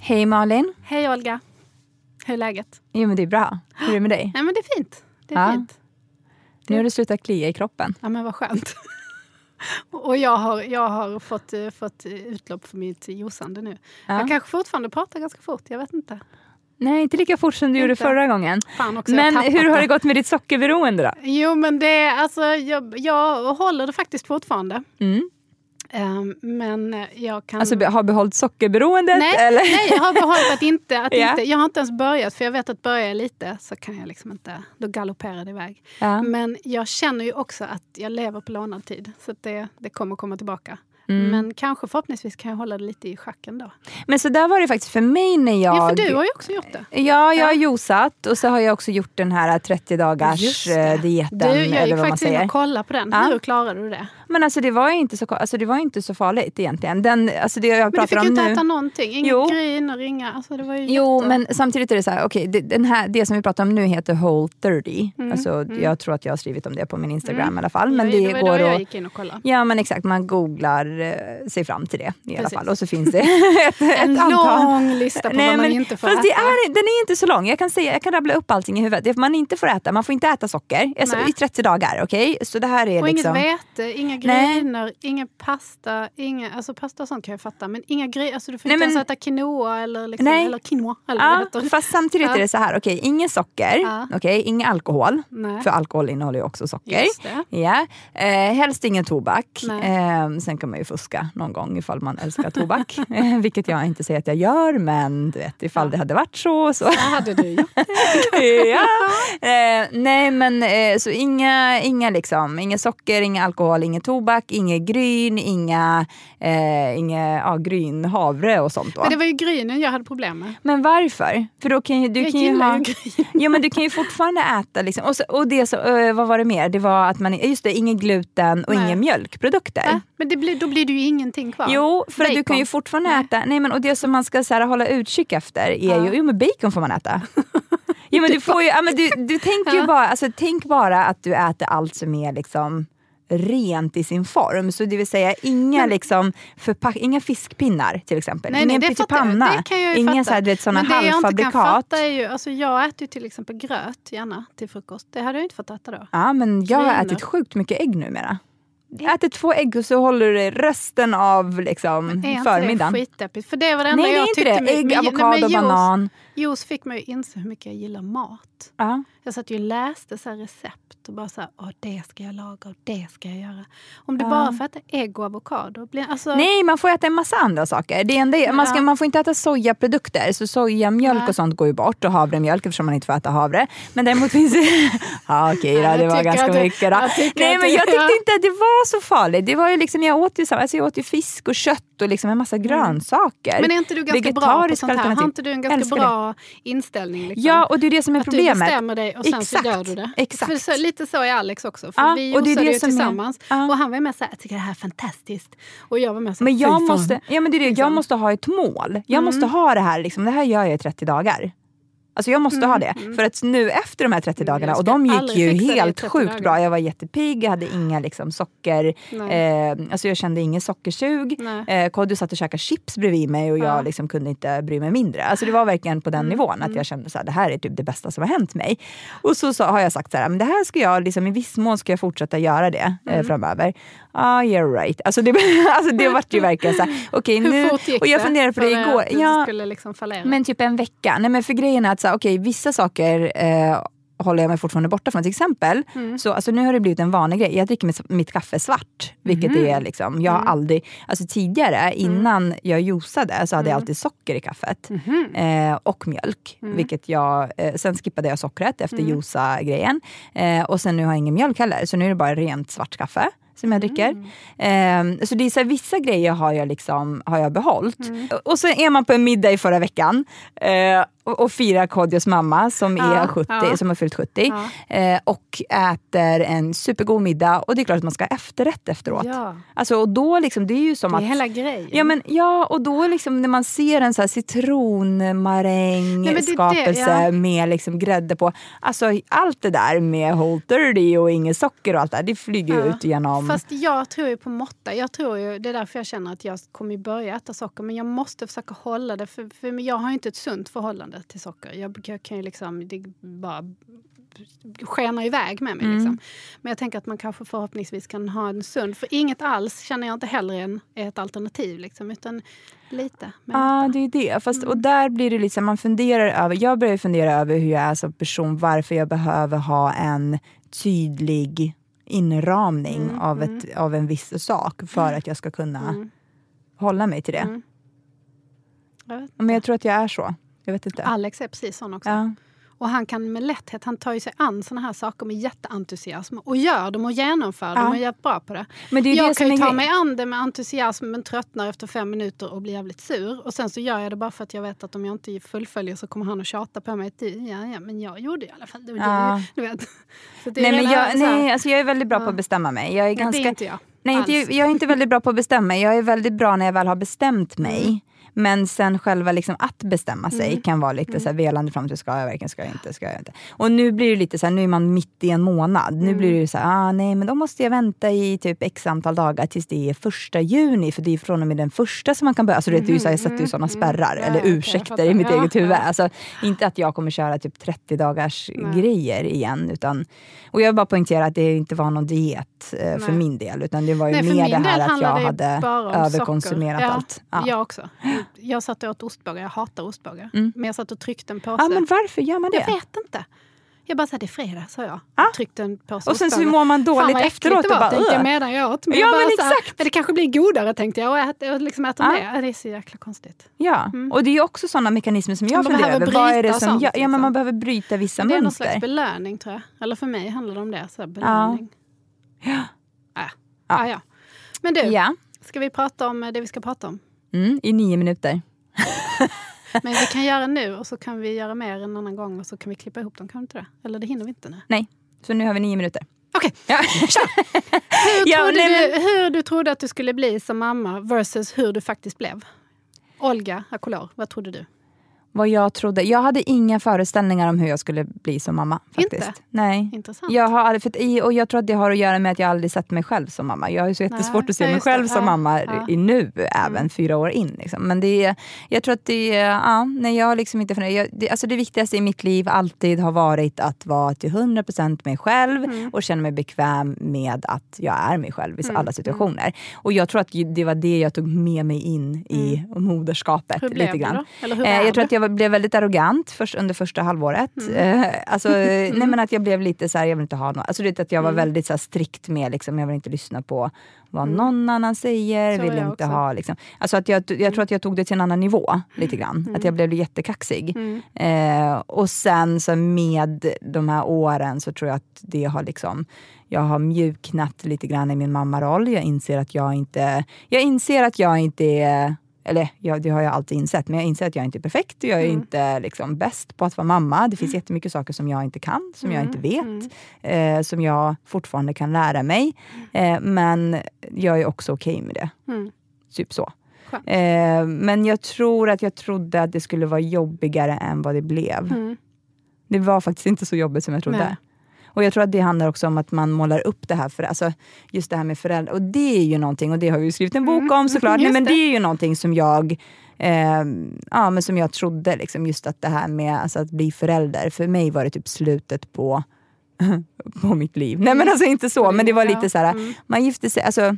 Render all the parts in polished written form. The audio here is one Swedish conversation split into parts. Hej Malin. Hej Olga. Hur är läget? Jo, men det är bra. Hur är det med dig? Nej, men det är fint. Det är fint. Nu har du slutat klia i kroppen. Ja, men vad skönt. Och jag har fått utlopp för mitt josande nu. Ja. Jag kanske fortfarande pratar ganska fort, jag vet inte. Nej, inte lika fort som du gjorde förra gången. Fan också, men hur har det gått med ditt sockerberoende då? Jo, men det, alltså, jag håller det faktiskt fortfarande. Mm. Men jag kan... Alltså har behållit sockerberoendet? Nej, eller? Nej, jag har behållit att inte. Jag har inte ens börjat, för jag vet att börjar jag lite så kan jag liksom inte, då galopperar det iväg. Ja. Men jag känner ju också att jag lever på lånad tid, så att det kommer komma tillbaka. Mm. Men kanske förhoppningsvis kan jag hålla det lite i schacken då. Men så där var det faktiskt för mig när jag... Ja, för du har ju också gjort det. Ja, jag har josat. Och så har jag också gjort den här 30-dagars dieten. Du, jag gick faktiskt in och kollade på den. Ja. Hur klarade du det? Men alltså det var ju inte så farligt egentligen. Den, alltså, det jag pratar om nu... Men du fick ju inte äta någonting. Ingen gryn och ringa. Alltså, det var ju men samtidigt är det så här. Okej, det som vi pratar om nu heter Whole30. Mm. Alltså jag tror att jag har skrivit om det på min Instagram i alla fall. Men det går då jag gick in och kollade. Ja, men exakt. Man googlar sig fram till det i alla fall, och så finns det en lång lista på vad man inte får äta. Den är inte så lång, jag kan rabbla upp allting i huvudet. Man får inte äta socker i 30 dagar, okej? Så det här är och liksom... inget vete, inga gröner, inga pasta, inga, alltså pasta och sånt kan jag fatta, men inga grejer, alltså du får inte äta quinoa eller liksom, eller quinoa eller fast samtidigt är det så här, okej, inget socker, okej, ingen alkohol. Nej. För alkohol innehåller ju också socker. Ja. Helst ingen tobak. Sen kan man ju fuska någon gång ifall man älskar tobak. Vilket jag inte säger att jag gör, men du vet, ifall det hade varit så. Så hade du gjort det. Nej, men så inga socker, inga alkohol, inga tobak, inga gryn, inga gryn, havre och sånt då. Men det var ju grynen jag hade problem med. Men varför? För då kan ju men du kan ju fortfarande äta liksom. Och det så vad var det mer? Det var att man ingen gluten och inga mjölkprodukter. Men då blir det ju ingenting kvar. Jo, för bacon. Att du kan ju fortfarande äta. Nej, men och det som man ska så här, hålla utkik efter är ju men bacon får man äta. Jo, men du tänker ju bara, alltså tänk bara att du äter allt som är liksom rent i sin form, så det vill säga inga fiskpinnar till exempel, ingen pyttipanna, inga så här, du vet, såna halvfabrikat. Men det jag inte kan fatta är ju, alltså jag äter ju till exempel gröt gärna till frukost, det hade jag inte fått äta då. Ja, men jag har ätit sjukt mycket ägg numera. Äter 2 ägg och så håller du resten av liksom förmiddagen. Det är skitdeppigt. För det var det enda jag tyckte. Nej, inte det. Ägg, avokado, banan. Juice fick mig ju inse hur mycket jag gillar mat. Jag satt ju och läste så här recept och bara så här, det ska jag laga och det ska jag göra. Om du bara får äta ägg och avokado. Alltså... Nej, man får äta en massa andra saker. Det enda, man får inte äta sojaprodukter. Så sojamjölk och sånt går ju bort. Och havremjölk, eftersom man inte får äta havre. Men däremot finns det... okej, det var ganska mycket då. Nej, men jag tyckte inte att det var så farligt. Det var ju liksom, jag åt ju fisk och kött och liksom en massa grönsaker. Men är inte du ganska bra på sånt här? Har inte du en ganska bra inställning? Liksom? Ja, och det är det som är problemet. Och sen exakt, så gör du det. Exakt. För så, lite så är Alex också. För vi josade ju tillsammans. Och han var med så här, jag tycker det här är fantastiskt. Och jag var med så här, men jag måste ha ett mål. Jag måste ha det här liksom. Det här gör jag i 30 dagar. Alltså jag måste ha det. För att nu efter de här 30 dagarna, och de gick ju helt sjukt dagar. Bra. Jag var jättepig, jag hade inga liksom socker. Alltså jag kände ingen sockersug. Cody satt och käkade chips bredvid mig och jag liksom kunde inte bry mig mindre. Alltså det var verkligen på den nivån att jag kände så här, det här är typ det bästa som har hänt mig. Och så har jag sagt så här, men det här ska jag liksom, i viss mån ska jag fortsätta göra det framöver. Ah, you're right. Alltså det vart ju verkligen så här, okej, nu, och jag funderade på det igår. Liksom men typ en vecka. Nej, men för grejen är att så här, okej, vissa saker håller jag mig fortfarande borta från, till exempel. Så alltså, nu har det blivit en vanlig grej. Jag dricker mitt kaffe svart, vilket är liksom, jag har aldrig, alltså tidigare innan jag juicade så hade jag alltid socker i kaffet och mjölk, vilket jag, sen skippade jag sockret efter juica-grejen och sen nu har jag ingen mjölk heller, så nu är det bara rent svart kaffe som jag dricker. Så det är så här, vissa grejer har jag behållit. Och så är man på en middag i förra veckan och firar Kodjos mamma som är 70, som har fyllt 70 och äter en supergod middag, och det är klart att man ska ha efterrätt efteråt. Ja. Alltså, och då liksom, det är ju som det är att hela grejen. Ja, men ja, och då liksom när man ser en så här citronmarängskapelse med liksom grädde på, alltså allt det där med Whole30 och inget socker och allt det där, det flyger ut genom. Fast jag tror ju på måtta. Jag tror ju, det är därför jag känner att jag kommer börja äta socker, men jag måste försöka hålla det, för jag har ju inte ett sunt förhållande till socker. Jag kan ju liksom, det bara skenar iväg med mig liksom. Men jag tänker att man kanske förhoppningsvis kan ha en sund, för inget alls känner jag inte heller än ett alternativ liksom, utan lite. Ja, det är det. Fast, och där blir det liksom, man funderar över, jag börjar fundera över hur jag är som person, varför jag behöver ha en tydlig inramning av en viss sak för att jag ska kunna hålla mig till det. Men jag tror att jag är så. Jag vet inte. Alex är precis sån också. Ja. Och han kan med lätthet, han tar ju sig an såna här saker med jätteentusiasm och gör dem och genomför dem och är jättebra på det. Men det är jag det kan ju ta mig an det med entusiasm, men tröttnar efter 5 minuter och blir jävligt sur. Och sen så gör jag det bara för att jag vet att om jag inte fullföljer så kommer han att tjata på mig. Ja, men jag gjorde det i alla fall. Du vet. Så det är jag är väldigt bra på att bestämma mig. Jag är ganska, det är inte jag. Jag är inte väldigt bra på att bestämma mig. Jag är väldigt bra när jag väl har bestämt mig. Men sen själva liksom att bestämma sig kan vara lite så här velande fram till, ska jag verkligen, ska jag inte. Och nu blir det lite så här, nu är man mitt i en månad. Nu blir det ju så här, men då måste jag vänta i typ x antal dagar tills det är 1 juni. För det är från och med den första som man kan börja. Alltså det är ju så här, jag sätter ju sådana spärrar eller ursäkter i mitt eget huvud. Alltså inte att jag kommer köra typ 30 dagars grejer igen. Utan, och jag vill bara poängtera att det inte var någon diet för min del. Utan det var ju mer det här att jag hade överkonsumerat allt. Ja, jag också. Jag satt och åt ostbågar, jag hatar ostbågar. Men jag satt och tryckte en påse. Ja, men varför gör man det? Jag vet inte. Jag bara sa, det är fredag, sa jag. Tryckte en påse. Och sen så mår man dåligt efteråt och bara... Tänkte jag medan jag åt. Men ja, jag bara, men exakt. Men det kanske blir godare, tänkte jag. Och liksom äta med. Det är så jäkla konstigt. Ja, och det är ju också sådana mekanismer som jag funderar över. Vad är det som sånt, ja, men man behöver bryta vissa mönster. Det är någon slags belöning, tror jag. Eller för mig handlar det om det, så här, belöning. Ja. Men du, ska vi prata om det vi ska prata om? I 9 minuter. Men vi kan göra nu, och så kan vi göra mer en annan gång, och så kan vi klippa ihop dem, kan vi inte det? Eller det hinner vi inte nu. Nej, så nu har vi 9 minuter. Okej, Hur du trodde att du skulle bli som mamma versus hur du faktiskt blev. Olga Akolor, vad trodde du? Vad jag trodde. Jag hade inga föreställningar om hur jag skulle bli som mamma. Faktiskt. Inte? Nej. Intressant. Jag tror att det har att göra med att jag aldrig sett mig själv som mamma. Jag har ju så jättesvårt att se mig själv som mamma nu, även 4 år in. Liksom. Men det är, jag tror att det är, jag har liksom inte funderat. Alltså det viktigaste i mitt liv alltid har varit att vara till 100% mig själv och känna mig bekväm med att jag är mig själv i alla situationer. Och jag tror att det var det jag tog med mig in i moderskapet. Hur blev lite grann. Då? Eller hur jag tror att jag blev väldigt arrogant under första halvåret. Nej, men att jag blev lite så här, jag vill inte ha något. Alltså det att jag var väldigt så här, strikt med liksom, jag vill inte lyssna på vad någon annan säger, så vill inte ha liksom. Alltså att jag tror att jag tog det till en annan nivå lite grann. Att jag blev jättekaxig. Och sen så med de här åren så tror jag att det har liksom, jag har mjuknat lite grann i min mammaroll. Jag inser att jag inte är, eller det har jag alltid insett, men jag inser att jag inte är perfekt. Jag är inte liksom bäst på att vara mamma. Det finns jättemycket saker som jag inte kan, som jag inte vet, som jag fortfarande kan lära mig. Men jag är också okej med det. Typ så. Men jag tror att jag trodde att det skulle vara jobbigare än vad det blev. Det var faktiskt inte så jobbigt som jag trodde. Nej. Och jag tror att det handlar också om att man målar upp det här för, alltså just det här med föräldrar. Och det är ju någonting, och det har vi ju skrivit en bok om såklart. Nej, men det är ju någonting som jag ja, men som jag trodde liksom, just att det här med alltså, att bli förälder. För mig var det typ slutet på mitt liv. Nej men alltså inte så, men det var lite så här. Man gifte sig, alltså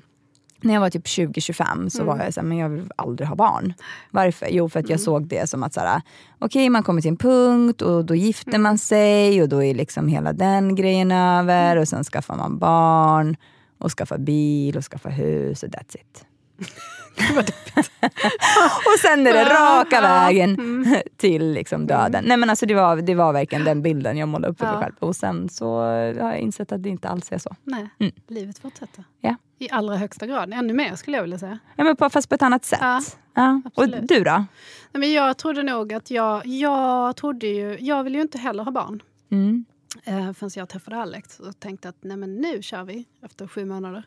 när jag var typ 20-25 så var jag så här, men jag vill aldrig ha barn. Varför? Jo, för att jag såg det som att så här, okej, man kommer till en punkt och då gifter man sig och då är liksom hela den grejen över och sen skaffar man barn och skaffar bil och skaffar hus och that's it. Och sen är det raka vägen till liksom döden. Nej men alltså det var verkligen den bilden jag målade upp för mig själv. Och sen så har jag insett att det inte alls är så. Nej, livet fortsätter. Ja. I allra högsta grad, ännu mer skulle jag vilja säga. Ja men fast på ett annat sätt. Ja, ja. Och du då? Nej, men jag trodde nog att jag ville ju inte heller ha barn. Mm. Förrän jag träffade Alex och tänkte att nej men nu kör vi efter 7 månader.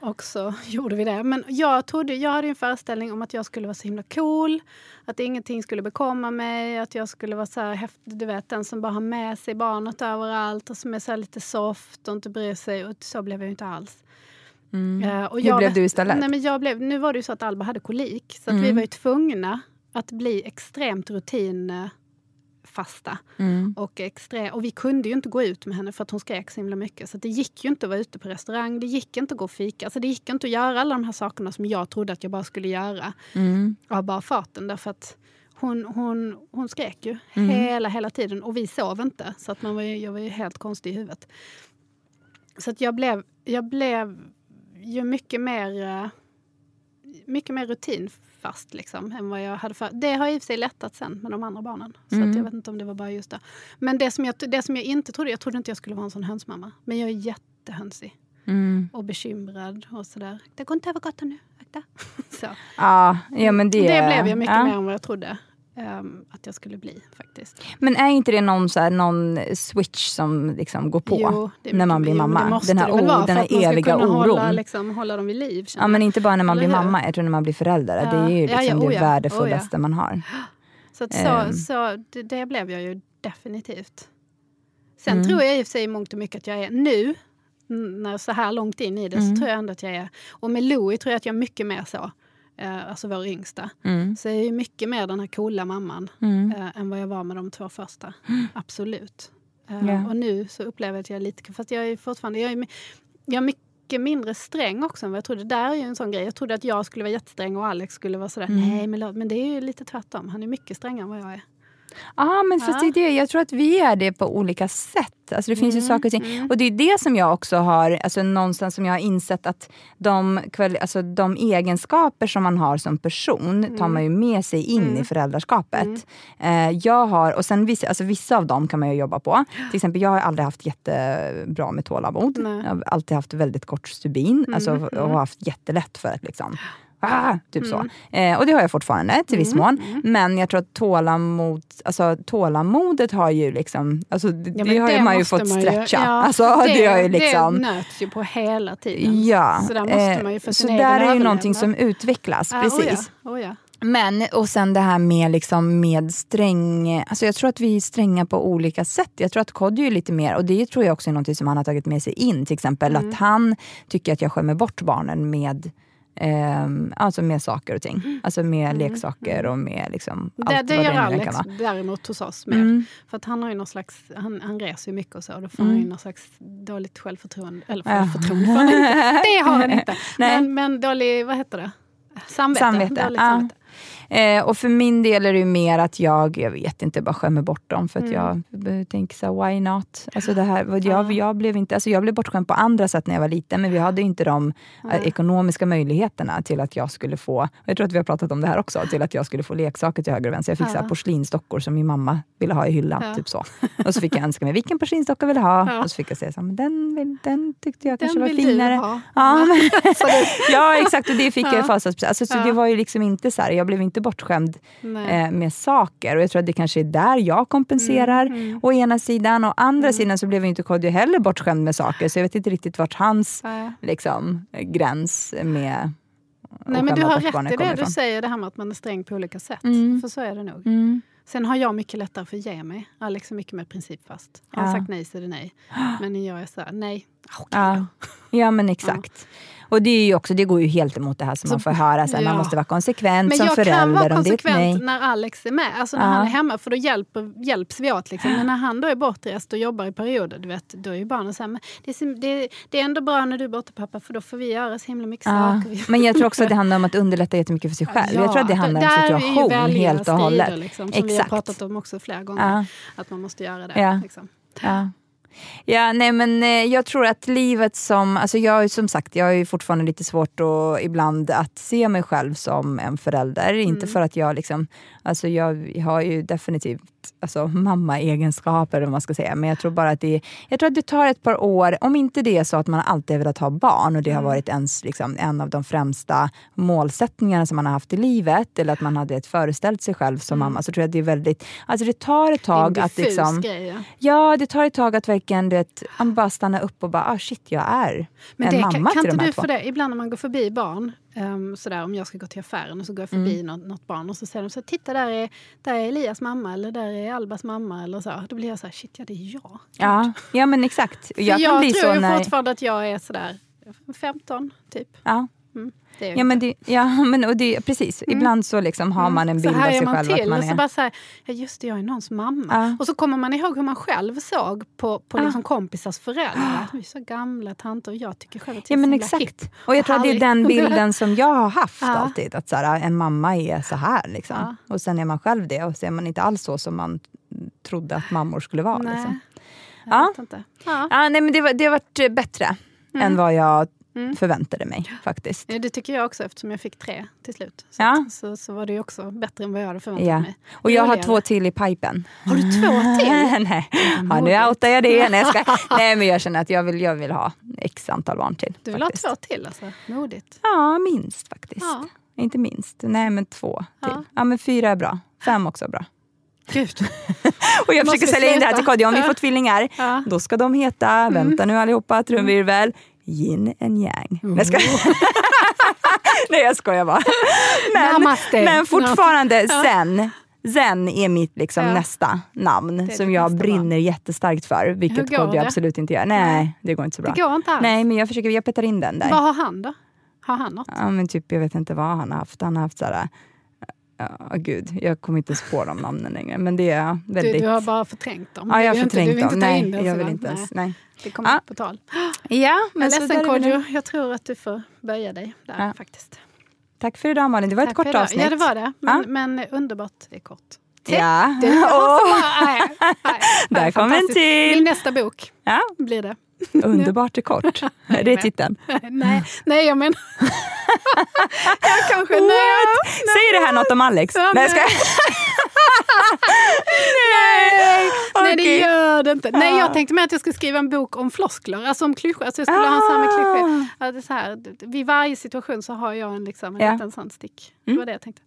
Och så gjorde vi det. Men jag hade en föreställning om att jag skulle vara så himla cool, att ingenting skulle bekomma mig, att jag skulle vara så här häftig, du vet, den som bara har med sig barnet överallt och som är så lite soft och inte bryr sig, och så blev jag ju inte alls. Och hur blev du istället? Nej, men nu var det ju så att Alba hade kolik, så att vi var ju tvungna att bli extremt rutinfasta. Och vi kunde ju inte gå ut med henne för att hon skrek så himla mycket, så det gick ju inte att vara ute på restaurang, det gick inte att gå och fika, alltså det gick inte att göra alla de här sakerna som jag trodde att jag bara skulle göra av bara farten, därför att hon skrek ju hela tiden och vi sov inte, så att jag var ju helt konstig i huvudet, så att jag blev ju mycket mer rutinfast liksom, än vad jag hade för. Det har i och för sig lättat sen med de andra barnen. Så att jag vet inte om det var bara just det. Men det som jag inte trodde, jag trodde inte jag skulle vara en sån hönsmamma. Men jag är jättehönsig. Och bekymrad och sådär. Det går inte över gatan nu. Så. Ja, men det blev jag mycket mer än vad jag trodde att jag skulle bli faktiskt. Men är inte det någon switch som liksom går på när man blir mamma? Den här eviga oron. Hålla dem vid liv. Ja, men inte bara när man blir mamma. Jag tror när man blir förälder. Det är ju liksom det värdefullaste man har. Så det blev jag ju definitivt. Sen tror jag i och för sig mångt och mycket att jag är nu, när så här långt in i det, så tror jag ändå att jag är. Och med Louie tror jag att jag är mycket mer så. Alltså vår yngsta. Så jag är ju mycket mer den här coola mamman än vad jag var med de 2 första. Absolut. Och nu så upplever jag att jag är lite... Fast jag är fortfarande... Jag är mycket mindre sträng också än vad jag trodde. Där är ju en sån grej. Jag trodde att jag skulle vara jättesträng och Alex skulle vara sådär... Nej, men det är ju lite tvärtom. Han är mycket strängare än vad jag är. Men fast det är det. Jag tror att vi är det på olika sätt. Alltså det finns ju saker och ting. Och det är det som jag också har, alltså någonstans som jag har insett att de egenskaper som man har som person tar man ju med sig in i föräldraskapet. Jag har, och sen vissa av dem kan man ju jobba på. Till exempel, jag har aldrig haft jättebra med tålamod. Jag har alltid haft väldigt kort stubin. Alltså, och har haft jättelätt för att liksom... så. Och det har jag fortfarande till viss mån. Men jag tror att tålamodet har ju liksom... Alltså, det har ju man ju fått stretcha. Det har ju liksom... Det nöts ju på hela tiden. Ja. Så där måste man ju för sin egen överlevnad. Så där är ju någonting som utvecklas, precis. Oh ja. Men, och sen det här med liksom med sträng... Alltså jag tror att vi är stränga på olika sätt. Jag tror att Cody är lite mer... Och det tror jag också är någonting som han har tagit med sig in. Till exempel att han tycker att jag skämmer bort barnen med... alltså med saker och ting, alltså med leksaker och med liksom allt det gör Alex däremot hos oss mer, för att han har ju någon slags, han reser ju mycket och så, och då får han ju någon slags dåligt självförtroende, eller självförtroende det har han inte, men dålig, vad heter det? Samvete. Och för min del är det ju mer att jag vet inte, bara skämmer bort dem för att jag tänker så här, why not? Alltså det här, jag blev inte, alltså jag blev bortskämd på andra sätt när jag var liten, men vi hade inte de ekonomiska möjligheterna till att jag skulle få, jag tror att vi har pratat om det här också, till att jag skulle få leksaker till höger och vänster. Jag fick så här porslinsdockor som min mamma ville ha i hyllan, typ så. Och så fick jag önska mig vilken porslinsdocka jag ville ha, och så fick jag säga så här, men den tyckte jag kanske var finare. Ja, exakt, och det fick jag i födelsedagspresent. Alltså så det var ju liksom inte så här, jag blev inte bortskämd med saker, och jag tror att det kanske är där jag kompenserar å ena sidan, och andra sidan så blev ju inte Cody heller bortskämd med saker, så jag vet inte riktigt vart hans liksom, gräns med... Nej, men du har rätt i det du säger, det här med att man är sträng på olika sätt, för så är det nog. Sen har jag mycket lättare för att ge mig. Alex är mycket mer principfast. Han har sagt nej så är det nej. Men jag är så här, nej. Okay, ja, men exakt. Ja. Och det är ju också, det går ju helt emot det här som så, man får höra. Sen, man måste vara konsekvent men som förälder. Men jag kan vara konsekvent när Alex är med. Alltså när han är hemma, för då hjälps vi åt. Liksom. Men när han då är bortrest och jobbar i perioder, du vet, då är ju barnen så här, men det är ändå bra när du är borta, pappa, för då får vi göra så himla mycket saker. Men jag tror också att det handlar om att underlätta jättemycket för sig själv. Ja, jag tror att det handlar om situation helt och hållet. Liksom, som vi har pratat om också flera gånger. Att man måste göra det. Ja. Liksom. Ja, nej men jag tror att livet som, alltså jag som sagt, jag är ju fortfarande lite svårt och ibland att se mig själv som en förälder, inte för att jag liksom, alltså jag har ju definitivt alltså mamma-egenskaper eller vad man ska säga, men jag tror bara att det tar ett par år, om inte det är så att man alltid har velat ha barn och det har varit ens liksom en av de främsta målsättningarna som man har haft i livet, eller att man hade föreställt sig själv som mamma, så tror jag att det är väldigt, alltså det tar ett tag att liksom grejer. Ja, det tar ett tag att verkligen man bara stanna upp och bara, shit, jag är men en mamma kan till de här du två. För det, ibland när man går förbi barn sådär, om jag ska gå till affären och så går jag förbi något barn och så säger de så här, titta där är Elias mamma eller där är Albas mamma eller så, då blir jag så här, shit, ja det är jag. Ja men exakt. jag bli tror så ju fortfarande att jag är sådär 15 typ. Precis. Ibland så liksom har man en bild av sig själv att man är. Så här är man till och så bara så här, just det, jag är någons mamma. Och så kommer man ihåg hur man själv såg på liksom kompisars föräldrar. Vi är så gamla tanter och jag tycker själv att jag är så himla hipp. Och jag tror att det är den bilden som jag har haft alltid. Att så här, en mamma är så här liksom. Och sen är man själv det och så är man inte alls så som man trodde att mammor skulle vara. Nej, liksom. Nej men det har varit bättre än vad jag förväntade mig faktiskt. Ja, det tycker jag också, eftersom jag fick 3 till slut. Så, så var det ju också bättre än vad jag hade förväntat mig. Och jag har 2 till i pipen. Har du 2 till? Nej, nu outar jag det igen. Nej, men jag känner att jag vill ha x antal barn till. Du vill ha 2 till alltså? Modigt. Ja, minst faktiskt. Ja. Inte minst. Nej, men 2 till. Ja, men 4 är bra. 5 också är bra. Gud. Och jag försöker sälja in det här till Cody. Om vi får tvillingar, då ska de heta, vänta nu allihopa, trumvirvel. Yin and yang. Nej, jag skojar bara. Men fortfarande Zen är mitt liksom nästa namn som jag brinner jättestarkt för, vilket Cody absolut inte gör. Nej, det går inte så bra. Det går inte alls. Nej, men jag petar in den där. Vad har han då? Har han något? Ja, men typ jag vet inte vad han har haft. Han har haft sådär. Ja, gud, jag kommer inte spå de namnen längre, men det är väldigt... Du har bara förträngt dem. Ja, jag har förträngt dem. Nej, jag vill inte ens. Nej. Det kommer upp på tal. Ja, men så ledsen, Kodjo. Jag tror att du får böja dig där faktiskt. Tack för idag, Malin. Det var ett kort avsnitt. Ja, det var det. Men underbart det är kort. Ja. Det där kommer en till. Min nästa bok blir det. Underbart är kort. Nej, det är titeln. Nej, jag menar... Jag kanske... Säger det här något om Alex? Ja, nej, nej, det gör det inte. Nej, jag tänkte med att jag skulle skriva en bok om floskler. Alltså om klyschor. Alltså jag skulle ha en sån här med klyschor. Så här, vid varje situation så har jag en liten sandstick. Det var det jag tänkte.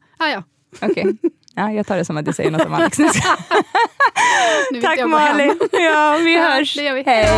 Okej. Ja, jag tar det som att du säger något om Alex. Tack Malin. Ja, vi hörs. Det gör vi. Hej.